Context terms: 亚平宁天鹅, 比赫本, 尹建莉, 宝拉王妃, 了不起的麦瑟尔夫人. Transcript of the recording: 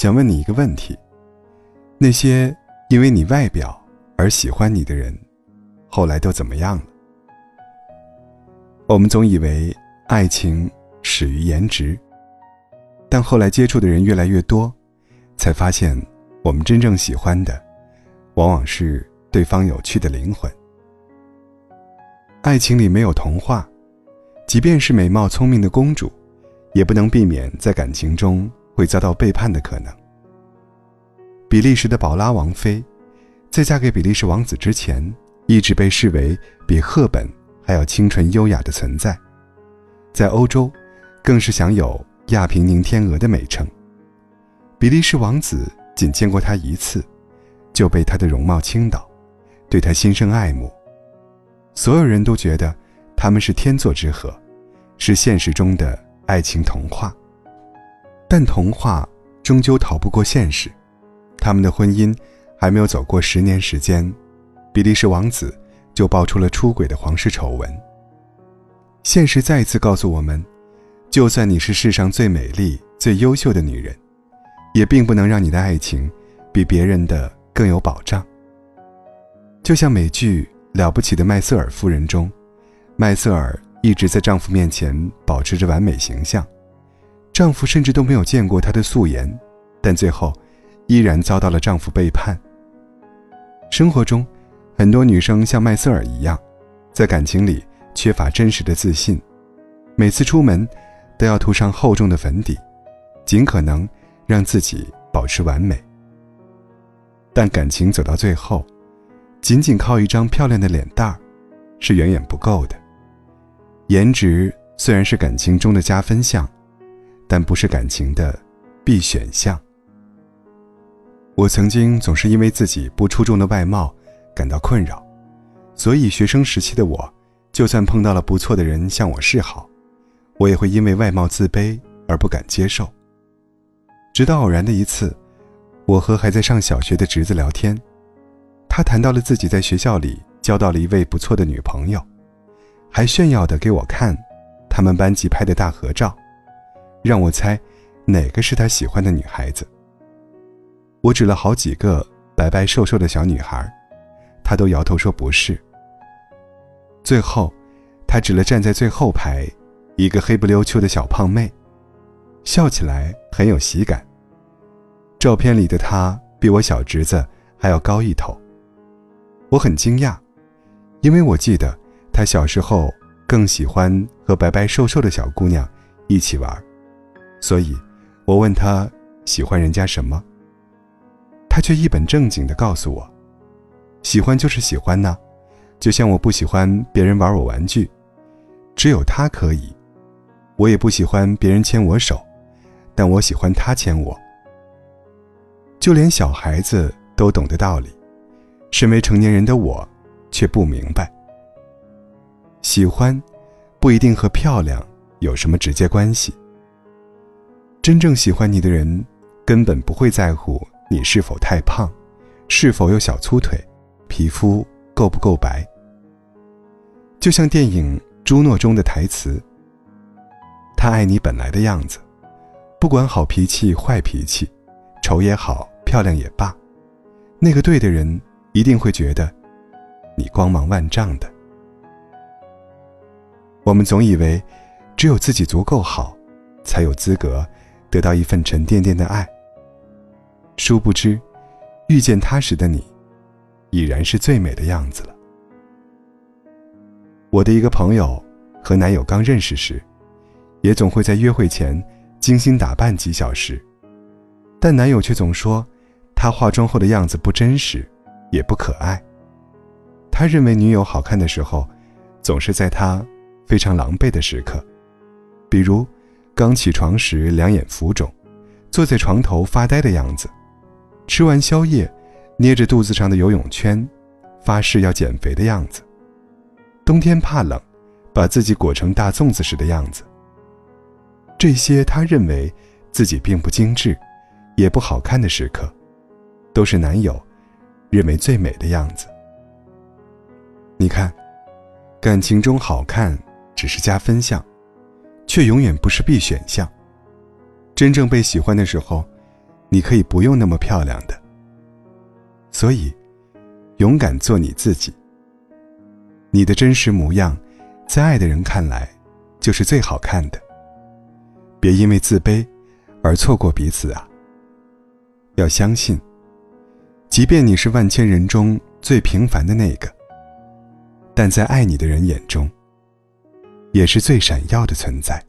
想问你一个问题：那些因为你外表而喜欢你的人，后来都怎么样了？我们总以为爱情始于颜值，但后来接触的人越来越多，才发现我们真正喜欢的，往往是对方有趣的灵魂。爱情里没有童话，即便是美貌聪明的公主，也不能避免在感情中会遭到背叛的可能。比利时的宝拉王妃，在嫁给比利时王子之前，一直被视为比赫本还要清纯优雅的存在，在欧洲更是享有亚平宁天鹅的美称。比利时王子仅见过她一次，就被她的容貌倾倒，对她心生爱慕。所有人都觉得他们是天作之合，是现实中的爱情童话。但童话终究逃不过现实，他们的婚姻还没有走过10年时间，比利时王子就爆出了出轨的皇室丑闻。现实再一次告诉我们，就算你是世上最美丽、最优秀的女人，也并不能让你的爱情比别人的更有保障。就像美剧了不起的麦瑟尔夫人中，麦瑟尔一直在丈夫面前保持着完美形象，丈夫甚至都没有见过她的素颜，但最后依然遭到了丈夫背叛。生活中很多女生像麦瑟尔一样，在感情里缺乏真实的自信，每次出门都要涂上厚重的粉底，尽可能让自己保持完美。但感情走到最后，仅仅靠一张漂亮的脸蛋儿是远远不够的。颜值虽然是感情中的加分项，但不是感情的必选项。我曾经总是因为自己不出众的外貌感到困扰，所以学生时期的我，就算碰到了不错的人向我示好，我也会因为外貌自卑而不敢接受。直到偶然的一次，我和还在上小学的侄子聊天，他谈到了自己在学校里交到了一位不错的女朋友，还炫耀地给我看他们班级拍的大合照，让我猜哪个是他喜欢的女孩子。我指了好几个白白瘦瘦的小女孩，他都摇头说不是。最后他指了站在最后排一个黑不溜秋的小胖妹，笑起来很有喜感。照片里的她比我小侄子还要高一头，我很惊讶，因为我记得他小时候更喜欢和白白瘦瘦的小姑娘一起玩，所以我问他喜欢人家什么，他却一本正经地告诉我，喜欢就是喜欢呢，就像我不喜欢别人玩我玩具，只有他可以。我也不喜欢别人牵我手，但我喜欢他牵我。就连小孩子都懂得道理，身为成年人的我却不明白，喜欢不一定和漂亮有什么直接关系。真正喜欢你的人根本不会在乎你是否太胖，是否有小粗腿，皮肤够不够白。就像电影《朱诺》中的台词，他爱你本来的样子，不管好脾气坏脾气，丑也好漂亮也罢，那个对的人一定会觉得你光芒万丈的。我们总以为只有自己足够好，才有资格得到一份沉甸甸的爱。殊不知遇见他时的你，已然是最美的样子了。我的一个朋友和男友刚认识时，也总会在约会前精心打扮几小时，但男友却总说她化妆后的样子不真实，也不可爱。他认为女友好看的时候，总是在她非常狼狈的时刻，比如刚起床时两眼浮肿，坐在床头发呆的样子，吃完宵夜捏着肚子上的游泳圈，发誓要减肥的样子，冬天怕冷，把自己裹成大粽子时的样子。这些他认为自己并不精致，也不好看的时刻，都是男友认为最美的样子。你看，感情中好看只是加分项，却永远不是必选项。真正被喜欢的时候，你可以不用那么漂亮的。所以，勇敢做你自己。你的真实模样，在爱的人看来，就是最好看的。别因为自卑而错过彼此啊！要相信，即便你是万千人中最平凡的那个，但在爱你的人眼中，也是最闪耀的存在。